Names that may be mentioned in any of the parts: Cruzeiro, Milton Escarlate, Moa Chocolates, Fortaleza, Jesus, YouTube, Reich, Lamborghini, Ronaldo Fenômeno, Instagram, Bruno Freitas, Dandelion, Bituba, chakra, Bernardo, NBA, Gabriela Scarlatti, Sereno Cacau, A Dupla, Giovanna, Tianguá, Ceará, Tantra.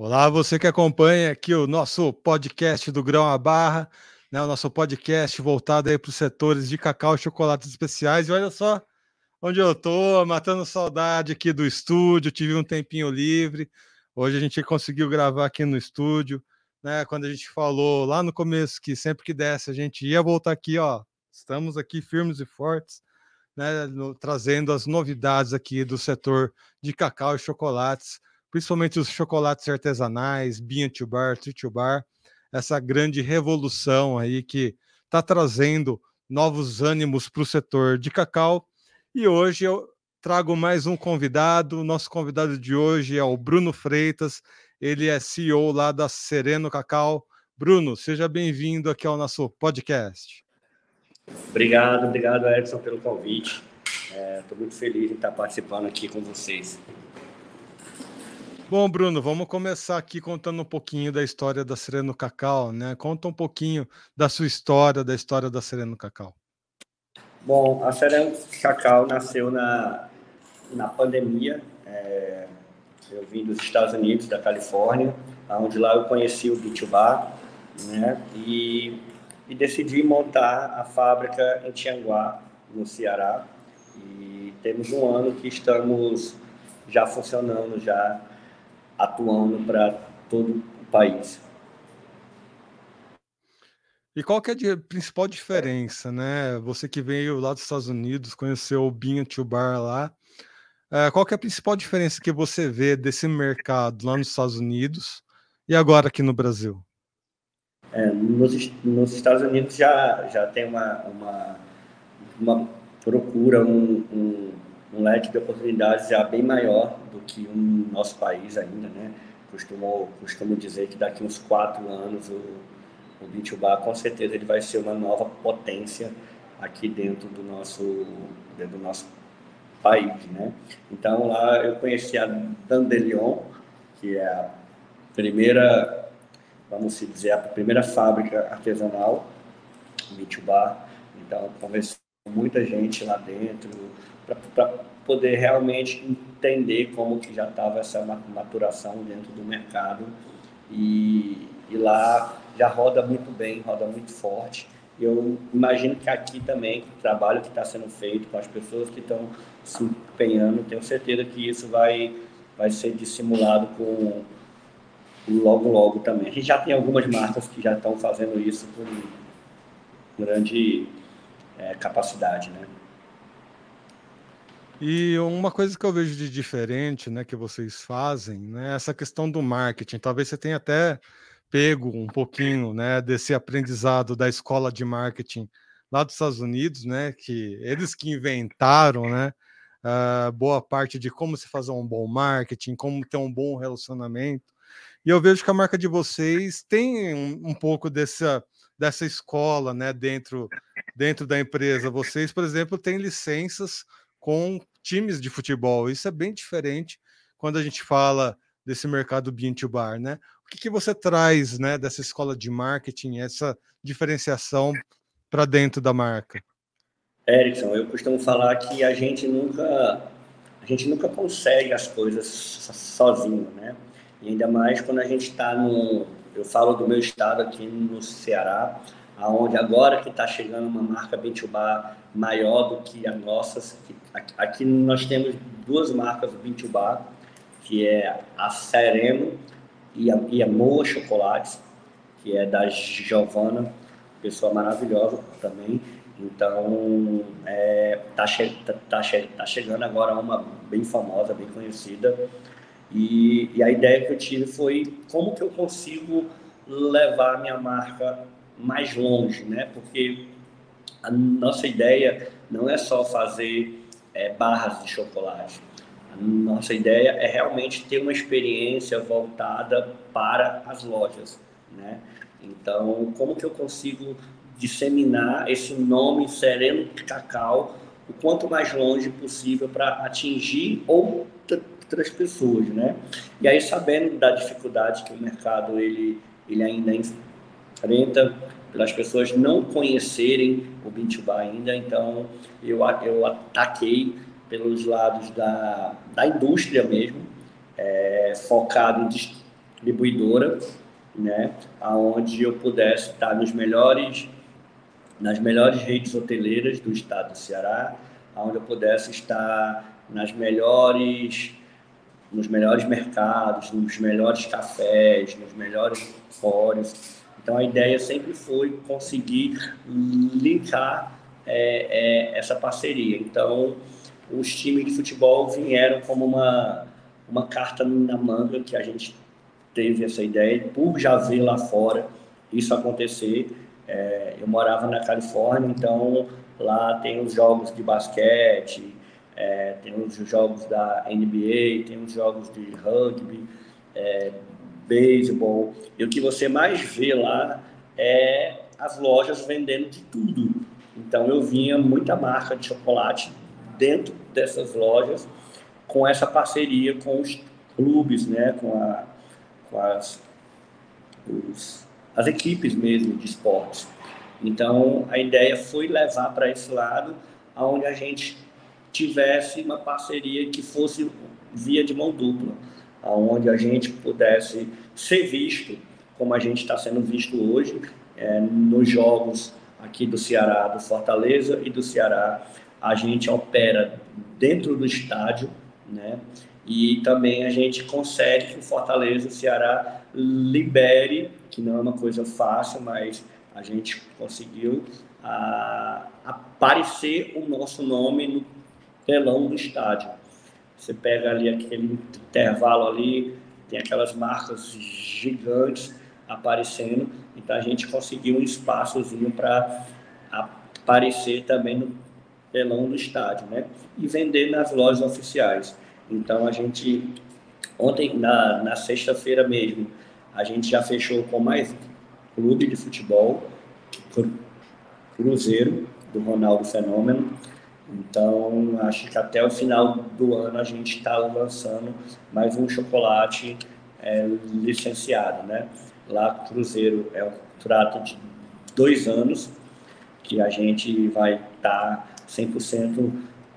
Olá, você que acompanha aqui o nosso podcast do Grão à Barra, né, o nosso podcast voltado aí para os setores de cacau e chocolates especiais. E olha só onde eu estou, matando saudade aqui do estúdio, tive um tempinho livre. Hoje a gente conseguiu gravar aqui no estúdio, né? Quando a gente falou lá no começo que sempre que desse a gente ia voltar aqui, ó, estamos aqui firmes e fortes, né, trazendo as novidades aqui do setor de cacau e chocolates, principalmente os chocolates artesanais, bean to bar, tree to bar, essa grande revolução aí que está trazendo novos ânimos para o setor de cacau. E hoje eu trago mais um convidado. O nosso convidado de hoje é o Bruno Freitas, ele é CEO lá da Sereno Cacau. Bruno, seja bem-vindo aqui ao nosso podcast. Obrigado, Edson, pelo convite. Estou muito feliz em estar participando aqui com vocês. Bom, Bruno, vamos começar aqui contando um pouquinho da história da Sereno Cacau, né? Conta um pouquinho da sua história, da história da Sereno Cacau. Bom, a Sereno Cacau nasceu na pandemia. Eu vim dos Estados Unidos, da Califórnia, onde lá eu conheci o Bituba, né? E decidi montar a fábrica em Tianguá, no Ceará, e temos um ano que estamos já funcionando, já atuando para todo o país. E qual que é a principal diferença, né? Você que veio lá dos Estados Unidos, conheceu o Bean to Bar lá, qual que é a principal diferença que você vê desse mercado lá nos Estados Unidos e agora aqui no Brasil? Nos Estados Unidos já tem uma procura, um leque de oportunidades já bem maior do que o nosso país ainda, né? Costumo dizer que daqui uns 4 anos o Bituba, com certeza, ele vai ser uma nova potência aqui dentro do nosso país, né? Então, lá eu conheci a Dandelion, que é a primeira... vamos dizer, a primeira fábrica artesanal, Bituba. Então, conversei com muita gente lá dentro para poder realmente entender como que já estava essa maturação dentro do mercado. E lá já roda muito bem, roda muito forte. Eu imagino que aqui também, o trabalho que está sendo feito com as pessoas que estão se empenhando, tenho certeza que isso vai ser dissimulado com... logo também. A gente já tem algumas marcas que já estão fazendo isso com grande capacidade, né? E uma coisa que eu vejo de diferente, né, que vocês fazem, né, essa questão do marketing. Talvez você tenha até pego um pouquinho, né, desse aprendizado da escola de marketing lá dos Estados Unidos, né, que eles que inventaram, né, boa parte de como se fazer um bom marketing, como ter um bom relacionamento. E eu vejo que a marca de vocês tem um pouco dessa escola, né, dentro da empresa. Vocês, por exemplo, têm licenças com times de futebol. Isso é bem diferente quando a gente fala desse mercado bean to bar, né? O que você traz, né, dessa escola de marketing, essa diferenciação para dentro da marca? Erickson, eu costumo falar que a gente nunca consegue as coisas sozinho, né? E ainda mais quando a gente está eu falo do meu estado aqui no Ceará, aonde agora que está chegando uma marca Bituba maior do que a nossa. Aqui nós temos 2 marcas Bituba, que é a Sereno e a Moa Chocolates, que é da Giovanna, pessoa maravilhosa também. Então, tá chegando agora uma bem famosa, bem conhecida. E a ideia que eu tive foi como que eu consigo levar a minha marca mais longe, né? Porque a nossa ideia não é só fazer barras de chocolate. A nossa ideia é realmente ter uma experiência voltada para as lojas, né? Então, como que eu consigo disseminar esse nome Sereno Cacau o quanto mais longe possível para atingir outras pessoas, né? E aí, sabendo da dificuldade que o mercado ele ainda enfrenta, pelas pessoas não conhecerem o Bituba ainda, então eu ataquei pelos lados da indústria mesmo, focado em distribuidora, né, aonde eu pudesse estar nas melhores redes hoteleiras do estado do Ceará, aonde eu pudesse estar nos melhores mercados, nos melhores cafés, nos melhores fóruns. Então a ideia sempre foi conseguir linkar essa parceria. Então os times de futebol vieram como uma carta na manga, que a gente teve essa ideia, por já ver lá fora isso acontecer. Eu morava na Califórnia, então lá tem os jogos de basquete, tem os jogos da NBA, tem os jogos de rugby, beisebol. E o que você mais vê lá é as lojas vendendo de tudo. Então eu vinha muita marca de chocolate dentro dessas lojas, com essa parceria com os clubes, né, com as equipes mesmo de esportes. Então a ideia foi levar para esse lado, aonde a gente tivesse uma parceria que fosse via de mão dupla, aonde a gente pudesse ser visto como a gente está sendo visto hoje, nos jogos aqui do Ceará, do Fortaleza e do Ceará. A gente opera dentro do estádio, né? E também a gente consegue que o Fortaleza e o Ceará libere, que não é uma coisa fácil, mas a gente conseguiu aparecer o nosso nome no telão do estádio. Você pega ali aquele intervalo ali, tem aquelas marcas gigantes aparecendo, então a gente conseguiu um espaçozinho para aparecer também no telão do estádio, né? E vender nas lojas oficiais. Então a gente, ontem, na sexta-feira mesmo, a gente já fechou com mais clube de futebol, Cruzeiro, do Ronaldo Fenômeno. Então acho que até o final do ano a gente está lançando mais um chocolate licenciado, né? Lá Cruzeiro é um contrato de 2 anos, que a gente vai estar 100%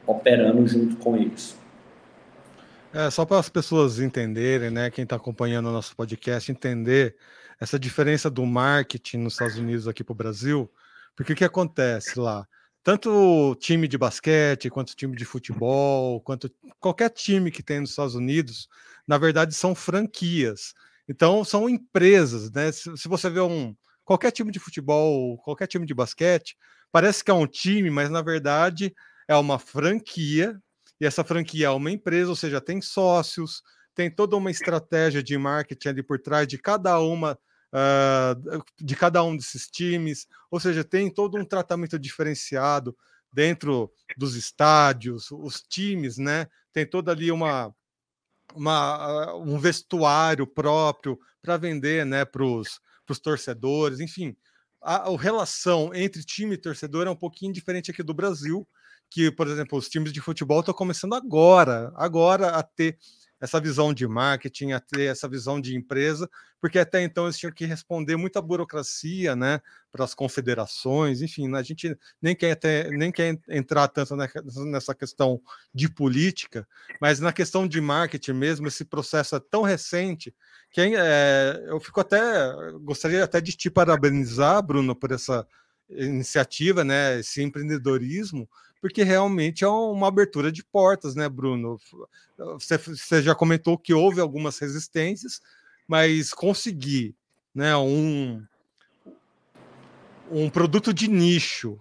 operando junto com eles. Só para as pessoas entenderem, né, quem está acompanhando o nosso podcast, entender essa diferença do marketing nos Estados Unidos aqui para o Brasil, porque o que acontece lá? Tanto time de basquete, quanto time de futebol, quanto qualquer time que tem nos Estados Unidos, na verdade são franquias. Então são empresas, né? Se você vê qualquer time de futebol, qualquer time de basquete, parece que é um time, mas na verdade é uma franquia, e essa franquia é uma empresa, ou seja, tem sócios, tem toda uma estratégia de marketing ali por trás de cada um desses times, ou seja, tem todo um tratamento diferenciado dentro dos estádios, os times, né? Tem toda ali um vestuário próprio para vender, né, para os torcedores, enfim, a relação entre time e torcedor é um pouquinho diferente aqui do Brasil, que, por exemplo, os times de futebol estão começando agora a ter essa visão de marketing, a ter essa visão de empresa, porque até então eles tinham que responder muita burocracia, né, para as confederações, enfim, a gente nem quer entrar tanto nessa questão de política, mas na questão de marketing mesmo, esse processo é tão recente, que eu fico gostaria de te parabenizar, Bruno, por essa iniciativa, né, esse empreendedorismo, porque realmente é uma abertura de portas, né, Bruno? Você já comentou que houve algumas resistências, mas conseguir, né, um produto de nicho,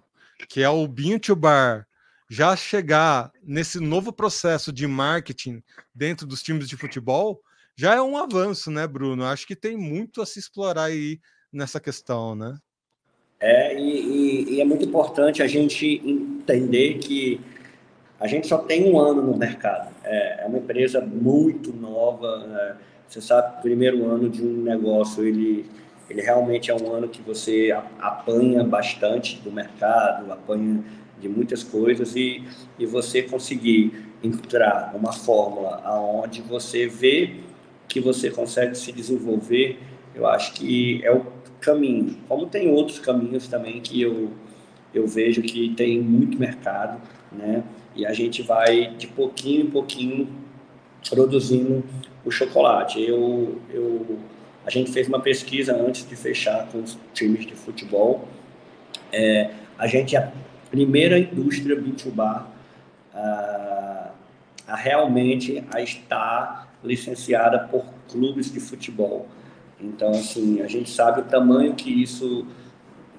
que é o Bean to Bar, já chegar nesse novo processo de marketing dentro dos times de futebol, já é um avanço, né, Bruno? Acho que tem muito a se explorar aí nessa questão, né? É muito importante a gente entender que a gente só tem 1 ano no mercado. É uma empresa muito nova, né? Você sabe, o primeiro ano de um negócio, ele realmente é um ano que você apanha bastante do mercado, apanha de muitas coisas, e você conseguir encontrar uma fórmula onde você vê que você consegue se desenvolver, eu acho que é o caminho. Como tem outros caminhos também que eu vejo que tem muito mercado, né? E a gente vai de pouquinho em pouquinho produzindo o chocolate. A gente fez uma pesquisa antes de fechar com os times de futebol. A gente é a primeira indústria Bituba a estar licenciada por clubes de futebol. Então, assim, a gente sabe o tamanho que isso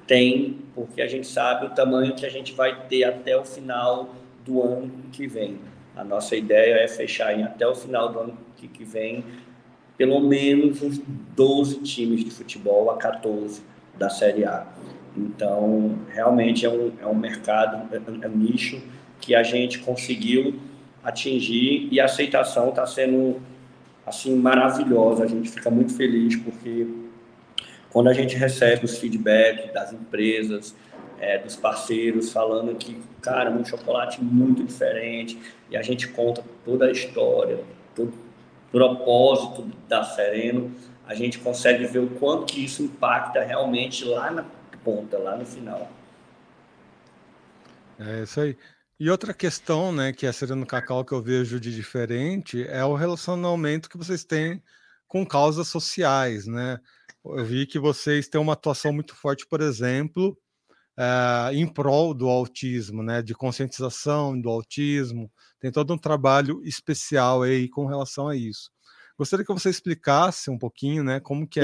tem, porque a gente sabe o tamanho que a gente vai ter até o final do ano que vem. A nossa ideia é fechar até o final do ano que vem pelo menos uns 12 times de futebol a 14 da Série A. Então, realmente é um mercado, um nicho que a gente conseguiu atingir, e a aceitação está sendo assim maravilhosa. A gente fica muito feliz, porque quando a gente recebe os feedbacks das empresas, dos parceiros, falando que, cara, um chocolate muito diferente, e a gente conta toda a história, todo o propósito da Sereno, a gente consegue ver o quanto que isso impacta realmente lá na ponta, lá no final. É isso aí. E outra questão, né, que é a Sereno Cacau, que eu vejo de diferente, é o relacionamento que vocês têm com causas sociais, né? Eu vi que vocês têm uma atuação muito forte, por exemplo, em prol do autismo, né, de conscientização do autismo. Tem todo um trabalho especial aí com relação a isso. Gostaria que você explicasse um pouquinho, né, como que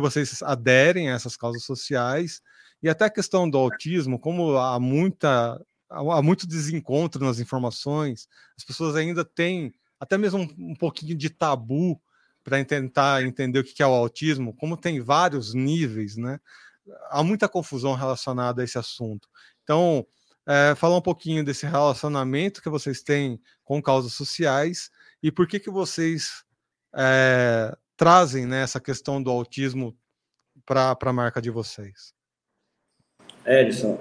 vocês aderem a essas causas sociais, e até a questão do autismo, como há muito desencontro nas informações, as pessoas ainda têm até mesmo um pouquinho de tabu para tentar entender o que é o autismo, como tem vários níveis, né? Há muita confusão relacionada a esse assunto. Então, falar um pouquinho desse relacionamento que vocês têm com causas sociais e por que vocês trazem, né, essa questão do autismo para a marca de vocês. Edson,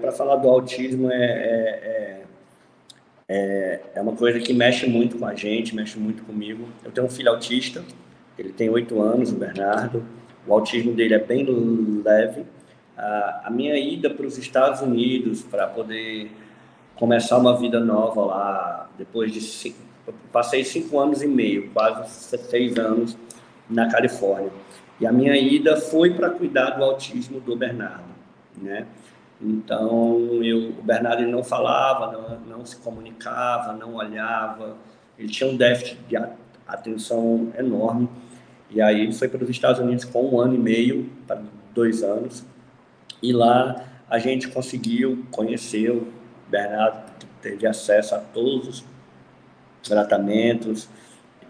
para falar do autismo é uma coisa que mexe muito com a gente, mexe muito comigo. Eu tenho um filho autista, ele tem 8 anos, o Bernardo. O autismo dele é bem leve. A minha ida para os Estados Unidos para poder começar uma vida nova lá, depois de passei 5 anos e meio, quase 6 anos na Califórnia. E a minha ida foi para cuidar do autismo do Bernardo, né? Então o Bernardo não falava, não se comunicava, não olhava, ele tinha um déficit de atenção enorme. E aí ele foi para os Estados Unidos com 1 ano e meio, para 2 anos, e lá a gente conseguiu conhecer o Bernardo, teve acesso a todos os tratamentos,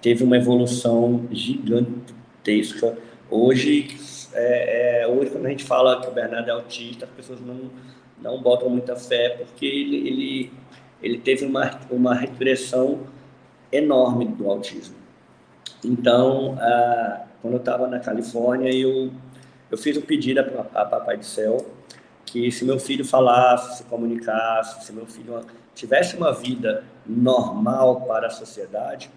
teve uma evolução gigantesca. Hoje, quando a gente fala que o Bernardo é autista, as pessoas não botam muita fé, porque ele teve uma regressão enorme do autismo. Então, quando eu estava na Califórnia, eu fiz um pedido a Papai do Céu que, se meu filho falasse, se comunicasse, se meu filho tivesse uma vida normal para a sociedade,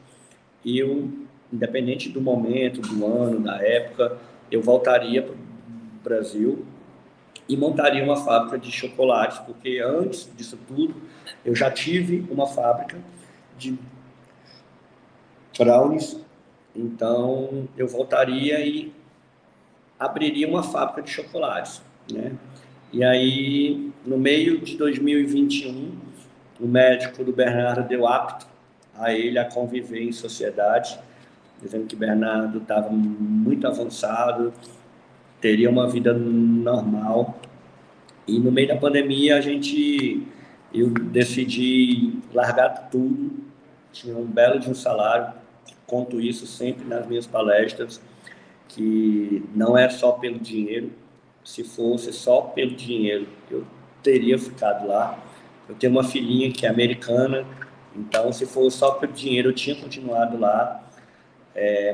eu, independente do momento, do ano, da época, eu voltaria para o Brasil e montaria uma fábrica de chocolates, porque antes disso tudo eu já tive uma fábrica de brownies. Então eu voltaria e abriria uma fábrica de chocolates, né? E aí, no meio de 2021, o médico do Bernardo deu apto a ele a conviver em sociedade, dizendo que Bernardo estava muito avançado, teria uma vida normal. E no meio da pandemia eu decidi largar tudo. Tinha um belo de um salário, conto isso sempre nas minhas palestras, que não é só pelo dinheiro. Se fosse só pelo dinheiro, eu teria ficado lá. Eu tenho uma filhinha que é americana, então se fosse só pelo dinheiro, eu tinha continuado lá.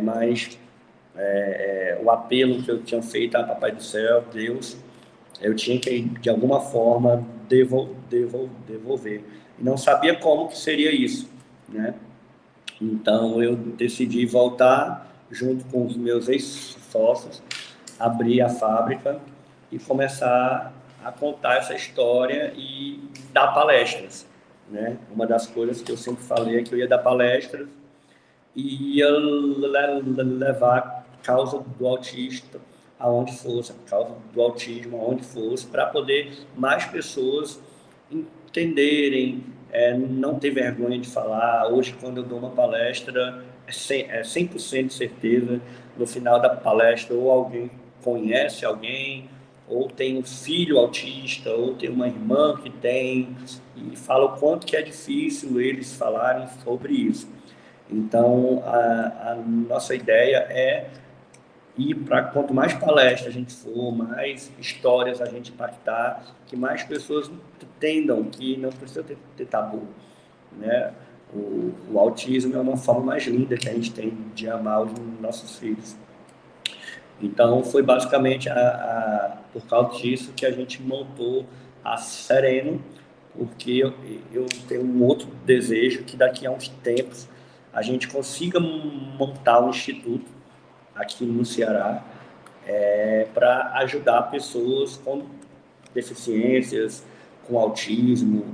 Mas o apelo que eu tinha feito a Papai do Céu, Deus, eu tinha que, de alguma forma, devolver. E não sabia como que seria isso, né? Então, eu decidi voltar, junto com os meus ex-sócios, abrir a fábrica e começar a contar essa história e dar palestras, né? Uma das coisas que eu sempre falei é que eu ia dar palestras ia levar a causa do autista aonde fosse, a causa do autismo aonde fosse, para poder mais pessoas entenderem, não ter vergonha de falar. Hoje, quando eu dou uma palestra, é 100% de certeza, no final da palestra, ou alguém conhece alguém, ou tem um filho autista, ou tem uma irmã que tem, e fala o quanto que é difícil eles falarem sobre isso. Então, a nossa ideia é ir para quanto mais palestras a gente for, mais histórias a gente impactar, que mais pessoas entendam que não precisa ter tabu, né? O autismo é uma forma mais linda que a gente tem de amar os nossos filhos. Então, foi basicamente por causa disso que a gente montou a Sereno, porque eu tenho um outro desejo, que daqui a uns tempos a gente consiga montar um instituto aqui no Ceará para ajudar pessoas com deficiências, com autismo,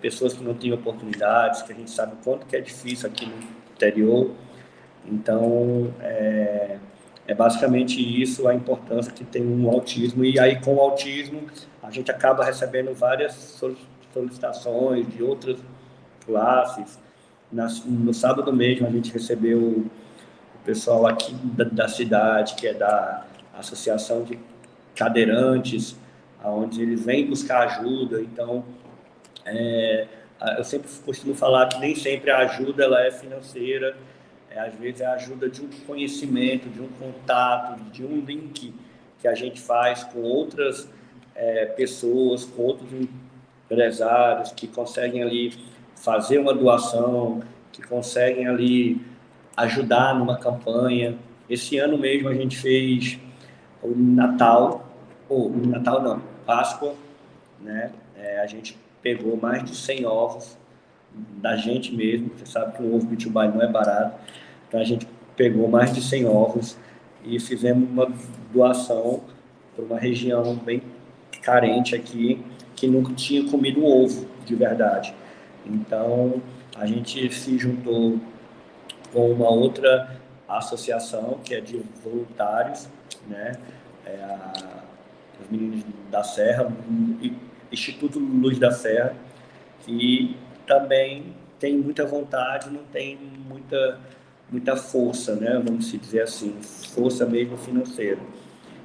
pessoas que não têm oportunidades, que a gente sabe o quanto que é difícil aqui no interior. Então, é basicamente isso, a importância que tem um autismo. E aí, com o autismo, a gente acaba recebendo várias solicitações de outras classes. No sábado mesmo, a gente recebeu o pessoal aqui da cidade, que é da Associação de Cadeirantes, onde eles vêm buscar ajuda. Então, eu sempre costumo falar que nem sempre a ajuda ela é financeira. Às vezes é a ajuda de um conhecimento, de um contato, de um link que a gente faz com outras pessoas, com outros empresários que conseguem ali fazer uma doação, que conseguem ali ajudar numa campanha. Esse ano mesmo a gente fez o Natal, ou Natal não, Páscoa, né? A gente pegou mais de 100 ovos da gente mesmo. Você sabe que o ovo Bituba não é barato, então a gente pegou mais de 100 ovos e fizemos uma doação para uma região bem carente aqui, que nunca tinha comido um ovo de verdade. Então a gente se juntou com uma outra associação que é de voluntários, né? Os meninos da Serra, Instituto Luz da Serra, que também tem muita vontade, não tem muita força, né? Vamos dizer assim, força mesmo financeira.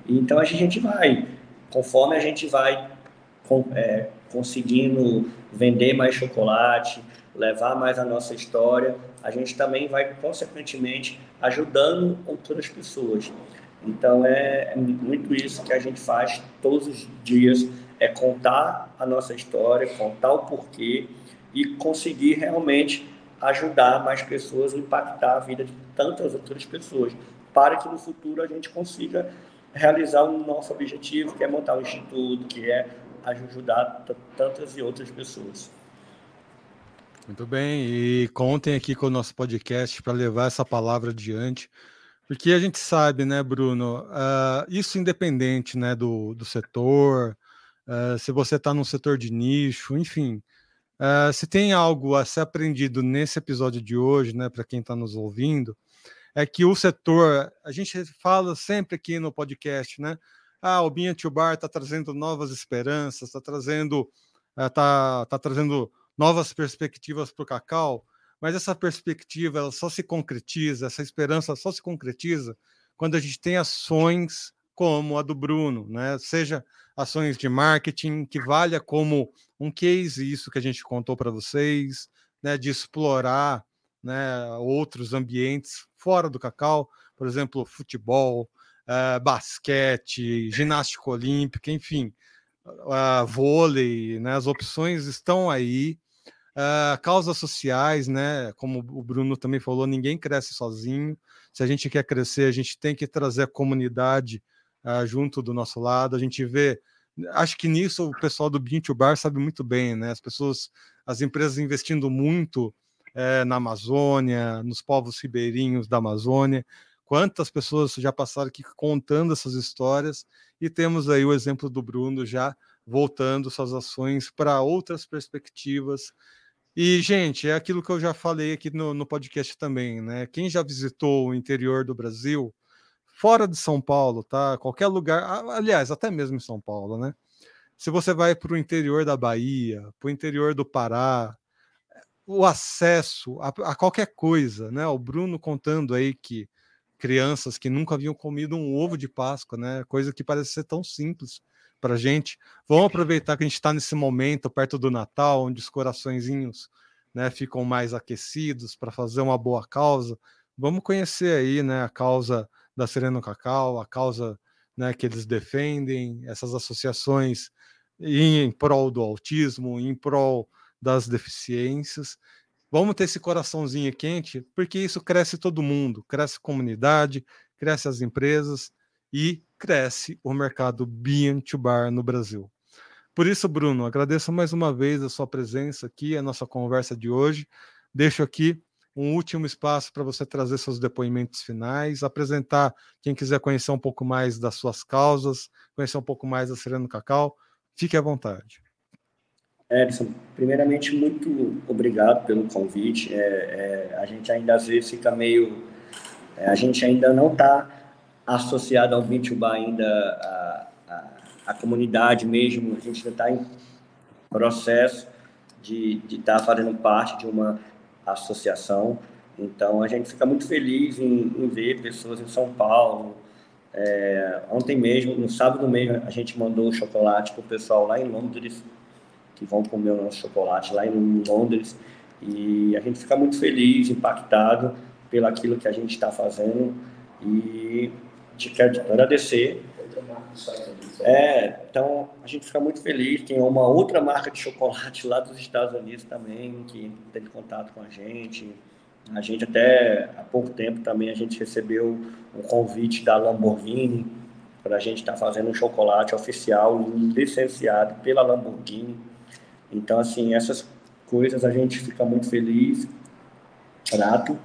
Então a gente vai, conforme a gente vai conseguindo vender mais chocolate, levar mais a nossa história, a gente também vai, consequentemente, ajudando outras pessoas. Então é muito isso que a gente faz todos os dias, é contar a nossa história, contar o porquê, e conseguir realmente ajudar mais pessoas, impactar a vida de tantas outras pessoas, para que no futuro a gente consiga realizar o nosso objetivo, que é montar um instituto, que é ajudar tantas e outras pessoas. Muito bem, e contem aqui com o nosso podcast para levar essa palavra adiante, porque a gente sabe, né, Bruno, isso independente, né, do setor, se você está num setor de nicho, enfim... se tem algo a ser aprendido nesse episódio de hoje, né, para quem está nos ouvindo, é que o setor, a gente fala sempre aqui no podcast, né, o Binha Tio Bar está trazendo novas esperanças, está trazendo, tá trazendo novas perspectivas para o cacau, mas essa perspectiva ela só se concretiza, essa esperança só se concretiza quando a gente tem ações como a do Bruno, né? Seja ações de marketing, que valha como um case, isso que a gente contou para vocês, né? De explorar, né? Outros ambientes fora do cacau, por exemplo, futebol, basquete, ginástica olímpica, enfim, vôlei, né? As opções estão aí, causas sociais, né? Como o Bruno também falou, ninguém cresce sozinho, se a gente quer crescer, a gente tem que trazer a comunidade junto do nosso lado. A gente vê, acho que nisso o pessoal do Binha Tio Bar sabe muito bem, né? As pessoas, as empresas investindo muito na Amazônia, nos povos ribeirinhos da Amazônia. Quantas pessoas já passaram aqui contando essas histórias, e temos aí o exemplo do Bruno já voltando suas ações para outras perspectivas E, gente, é aquilo que eu já falei aqui no podcast também, né? Quem já visitou o interior do Brasil, fora de São Paulo, tá? Qualquer lugar, aliás, até mesmo em São Paulo, né? Se você vai para o interior da Bahia, para o interior do Pará, o acesso a qualquer coisa, né? O Bruno contando aí que crianças que nunca haviam comido um ovo de Páscoa, né? Coisa que parece ser tão simples para a gente. Vamos aproveitar que a gente está nesse momento perto do Natal, onde os coraçõezinhos, né, ficam mais aquecidos para fazer uma boa causa. Vamos conhecer aí, né, a causa da Sereno Cacau, a causa, né, que eles defendem, essas associações em prol do autismo, em prol das deficiências. Vamos ter esse coraçãozinho quente, porque isso cresce todo mundo, cresce a comunidade, cresce as empresas e cresce o mercado bean to bar no Brasil. Por isso, Bruno, agradeço mais uma vez a sua presença aqui, a nossa conversa de hoje. Deixo aqui um último espaço para você trazer seus depoimentos finais, apresentar quem quiser conhecer um pouco mais das suas causas, conhecer um pouco mais da Sereno Cacau. Fique à vontade. Edson, primeiramente, muito obrigado pelo convite. A gente ainda às vezes fica meio... a gente ainda não está associado ao Bituba ainda, a comunidade mesmo, a gente ainda está em processo de estar fazendo parte de uma associação, então a gente fica muito feliz em ver pessoas em São Paulo. Ontem mesmo, no sábado mesmo, a gente mandou chocolate para o pessoal lá em Londres, que vão comer o nosso chocolate lá em Londres, e a gente fica muito feliz, impactado pelo aquilo que a gente está fazendo. E te quero agradecer. Então, a gente fica muito feliz. Tem uma outra marca de chocolate lá dos Estados Unidos também, que teve contato com a gente. A gente até há pouco tempo também, a gente recebeu um convite da Lamborghini para a gente estar fazendo um chocolate oficial, licenciado pela Lamborghini. Então, assim, essas coisas a gente fica muito feliz, grato.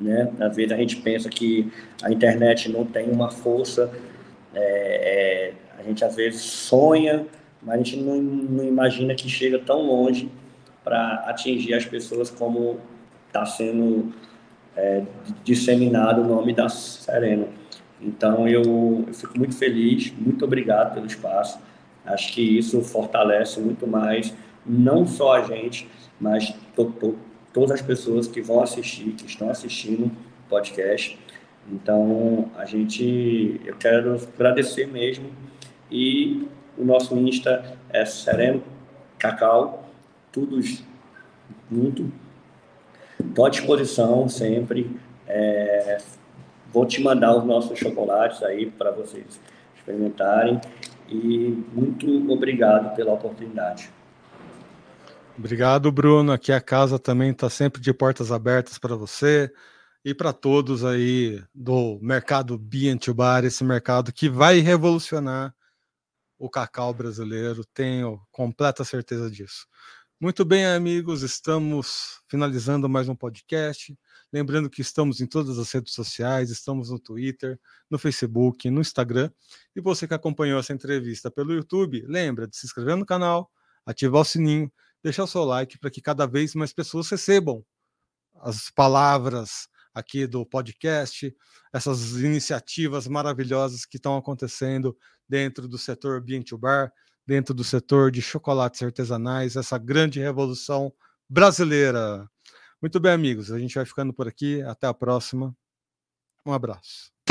Né? Às vezes a gente pensa que a internet não tem uma força, a gente às vezes sonha, mas a gente não imagina que chega tão longe para atingir as pessoas como está sendo disseminado o nome da Sereno. Então eu fico muito feliz, muito obrigado pelo espaço, acho que isso fortalece muito mais, não só a gente, mas todas as pessoas que vão assistir, que estão assistindo o podcast. Então, eu quero agradecer mesmo. E o nosso Insta é Sereno Cacau, tudo junto. Estou à disposição sempre. Vou te mandar os nossos chocolates aí para vocês experimentarem. E muito obrigado pela oportunidade. Obrigado, Bruno. Aqui a casa também está sempre de portas abertas para você e para todos aí do mercado bean to bar, esse mercado que vai revolucionar o cacau brasileiro, tenho completa certeza disso. Muito bem, amigos, estamos finalizando mais um podcast. Lembrando que estamos em todas as redes sociais, estamos no Twitter, no Facebook, no Instagram. E você que acompanhou essa entrevista pelo YouTube, lembra de se inscrever no canal, ativar o sininho, deixar o seu like para que cada vez mais pessoas recebam as palavras aqui do podcast, essas iniciativas maravilhosas que estão acontecendo dentro do setor bean to bar, dentro do setor de chocolates artesanais, essa grande revolução brasileira. Muito bem, amigos, a gente vai ficando por aqui. Até a próxima. Um abraço.